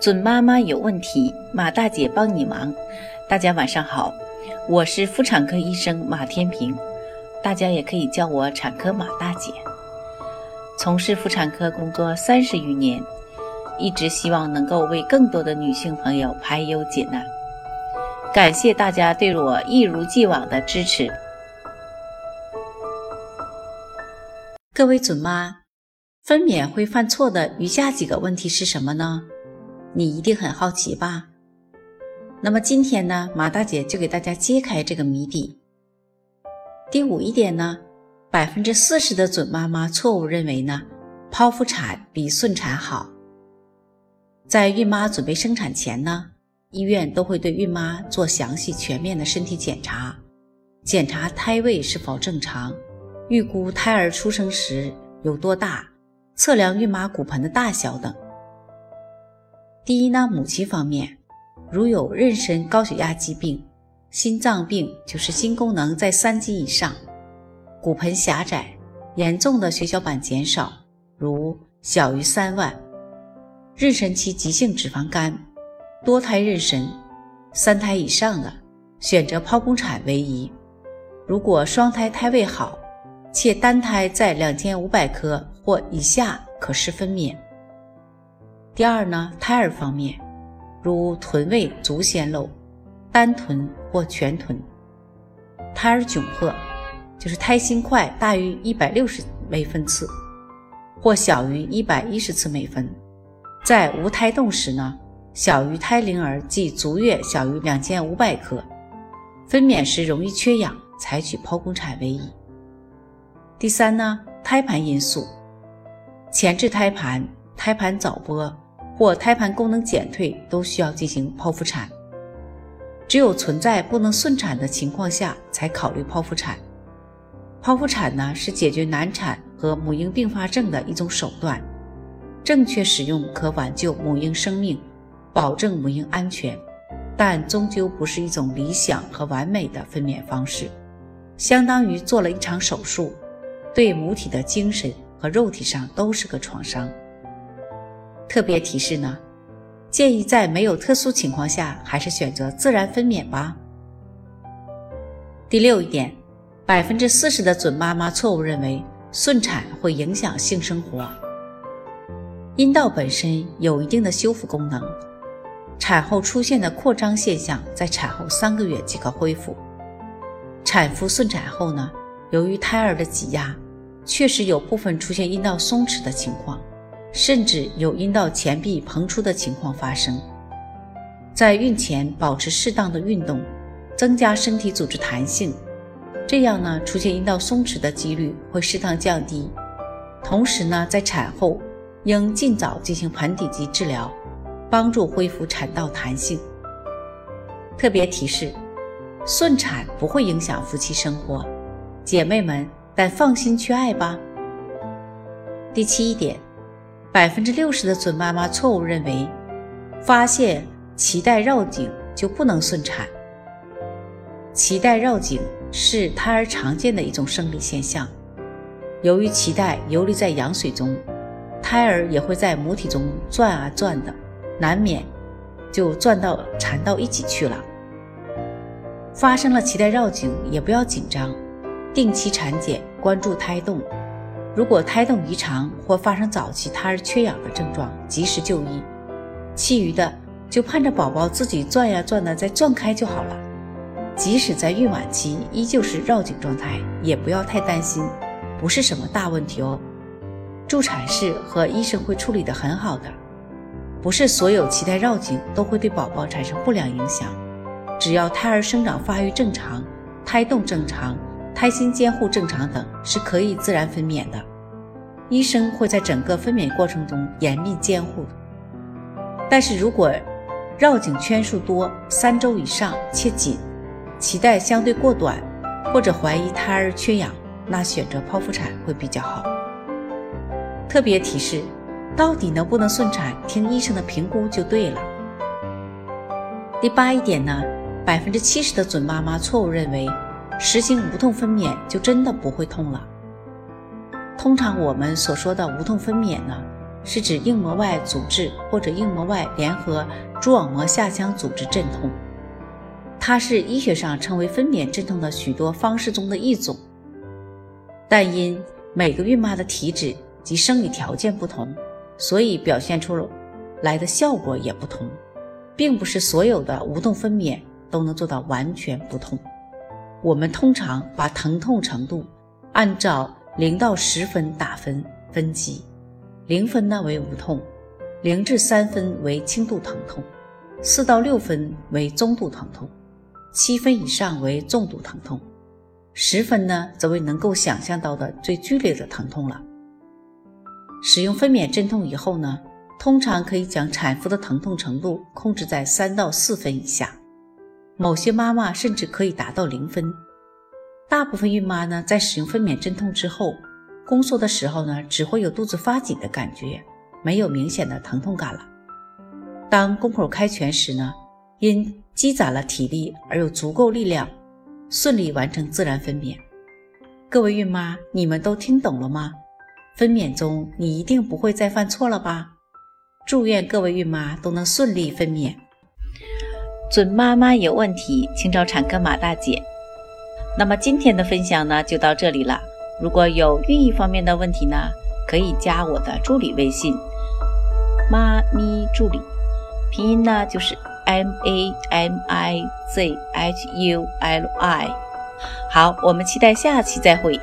准妈妈有问题，马大姐帮你忙。大家晚上好，我是妇产科医生马天平，大家也可以叫我产科马大姐。从事妇产科工作30余年，一直希望能够为更多的女性朋友排忧解难。感谢大家对我一如既往的支持。各位准妈，分娩会犯错的以下几个问题是什么呢？你一定很好奇吧？那么今天呢，马大姐就给大家揭开这个谜底。第5点呢，40% 的准妈妈错误认为呢，剖腹产比顺产好。在孕妈准备生产前呢，医院都会对孕妈做详细全面的身体检查，检查胎位是否正常，预估胎儿出生时有多大，测量孕妈骨盆的大小等。第一呢，母亲方面，如有妊娠高血压疾病、心脏病，就是心功能在3级以上，骨盆狭窄，严重的血小板减少，如小于3万，妊娠期急性脂肪肝，多胎妊娠，3胎以上的选择剖宫产为宜。如果双胎胎位好，且单胎在2500克或以下可视分娩。第二呢，胎儿方面，如臀位足显露，单臀或全臀，胎儿窘迫，就是胎心块大于160微分次或小于110次每分，在无胎动时呢，小于胎龄儿即足月小于2500克，分娩时容易缺氧，采取剖宫产为宜。第3呢，胎盘因素，前置胎盘、胎盘早剥或胎盘功能减退都需要进行剖腹产，只有存在不能顺产的情况下才考虑剖腹产。剖腹产呢，是解决难产和母婴并发症的一种手段，正确使用可挽救母婴生命，保证母婴安全，但终究不是一种理想和完美的分娩方式，相当于做了一场手术，对母体的精神和肉体上都是个创伤。特别提示呢，建议在没有特殊情况下还是选择自然分娩吧。第6点，40% 的准妈妈错误认为顺产会影响性生活。阴道本身有一定的修复功能，产后出现的扩张现象在产后3个月即可恢复。产妇顺产后呢，由于胎儿的挤压，确实有部分出现阴道松弛的情况，甚至有阴道前壁膨出的情况发生。在孕前保持适当的运动，增加身体组织弹性，这样呢，出现阴道松弛的几率会适当降低。同时呢，在产后应尽早进行盆底肌治疗，帮助恢复产道弹性。特别提示，顺产不会影响夫妻生活，姐妹们但放心去爱吧。第7点，60% 的准妈妈错误认为发现脐带绕颈就不能顺产。脐带绕颈是胎儿常见的一种生理现象，由于脐带游离在羊水中，胎儿也会在母体中转啊转的，难免就转到缠到一起去了。发生了脐带绕颈也不要紧张，定期产检，关注胎动，如果胎动异常或发生早期胎儿缺氧的症状，及时就医，其余的就盼着宝宝自己转呀转的再转开就好了。即使在孕晚期依旧是绕颈状态，也不要太担心，不是什么大问题哦，助产士和医生会处理得很好的。不是所有脐带绕颈都会对宝宝产生不良影响，只要胎儿生长发育正常，胎动正常，胎心监护正常等，是可以自然分娩的，医生会在整个分娩过程中严密监护。但是如果绕颈圈数多，3周以上且紧，脐带相对过短，或者怀疑胎儿缺氧，那选择剖腹产会比较好。特别提示，到底能不能顺产，听医生的评估就对了。第8点呢，70% 的准妈妈错误认为实行无痛分娩就真的不会痛了。通常我们所说的无痛分娩呢，是指硬膜外组织或者硬膜外联合蛛网膜下腔组织镇痛，它是医学上称为分娩镇痛的许多方式中的一种，但因每个孕妈的体质及生理条件不同，所以表现出来的效果也不同，并不是所有的无痛分娩都能做到完全不痛。我们通常把疼痛程度按照0到10分打分分级，0分呢为无痛，0至3分为轻度疼痛，4到6分为中度疼痛，7分以上为重度疼痛，10分呢则为能够想象到的最剧烈的疼痛了。使用分娩镇痛以后呢，通常可以将产妇的疼痛程度控制在3到4分以下，某些妈妈甚至可以达到0分。大部分孕妈呢，在使用分娩镇痛之后，宫缩的时候呢，只会有肚子发紧的感觉，没有明显的疼痛感了。当宫口开全时呢，因积攒了体力而有足够力量，顺利完成自然分娩。各位孕妈，你们都听懂了吗？分娩中你一定不会再犯错了吧？祝愿各位孕妈都能顺利分娩。准妈妈有问题，请找产科马大姐。那么今天的分享呢，就到这里了。如果有孕育方面的问题呢，可以加我的助理微信妈咪助理，拼音呢就是 MAMIZHULI。 好，我们期待下期再会。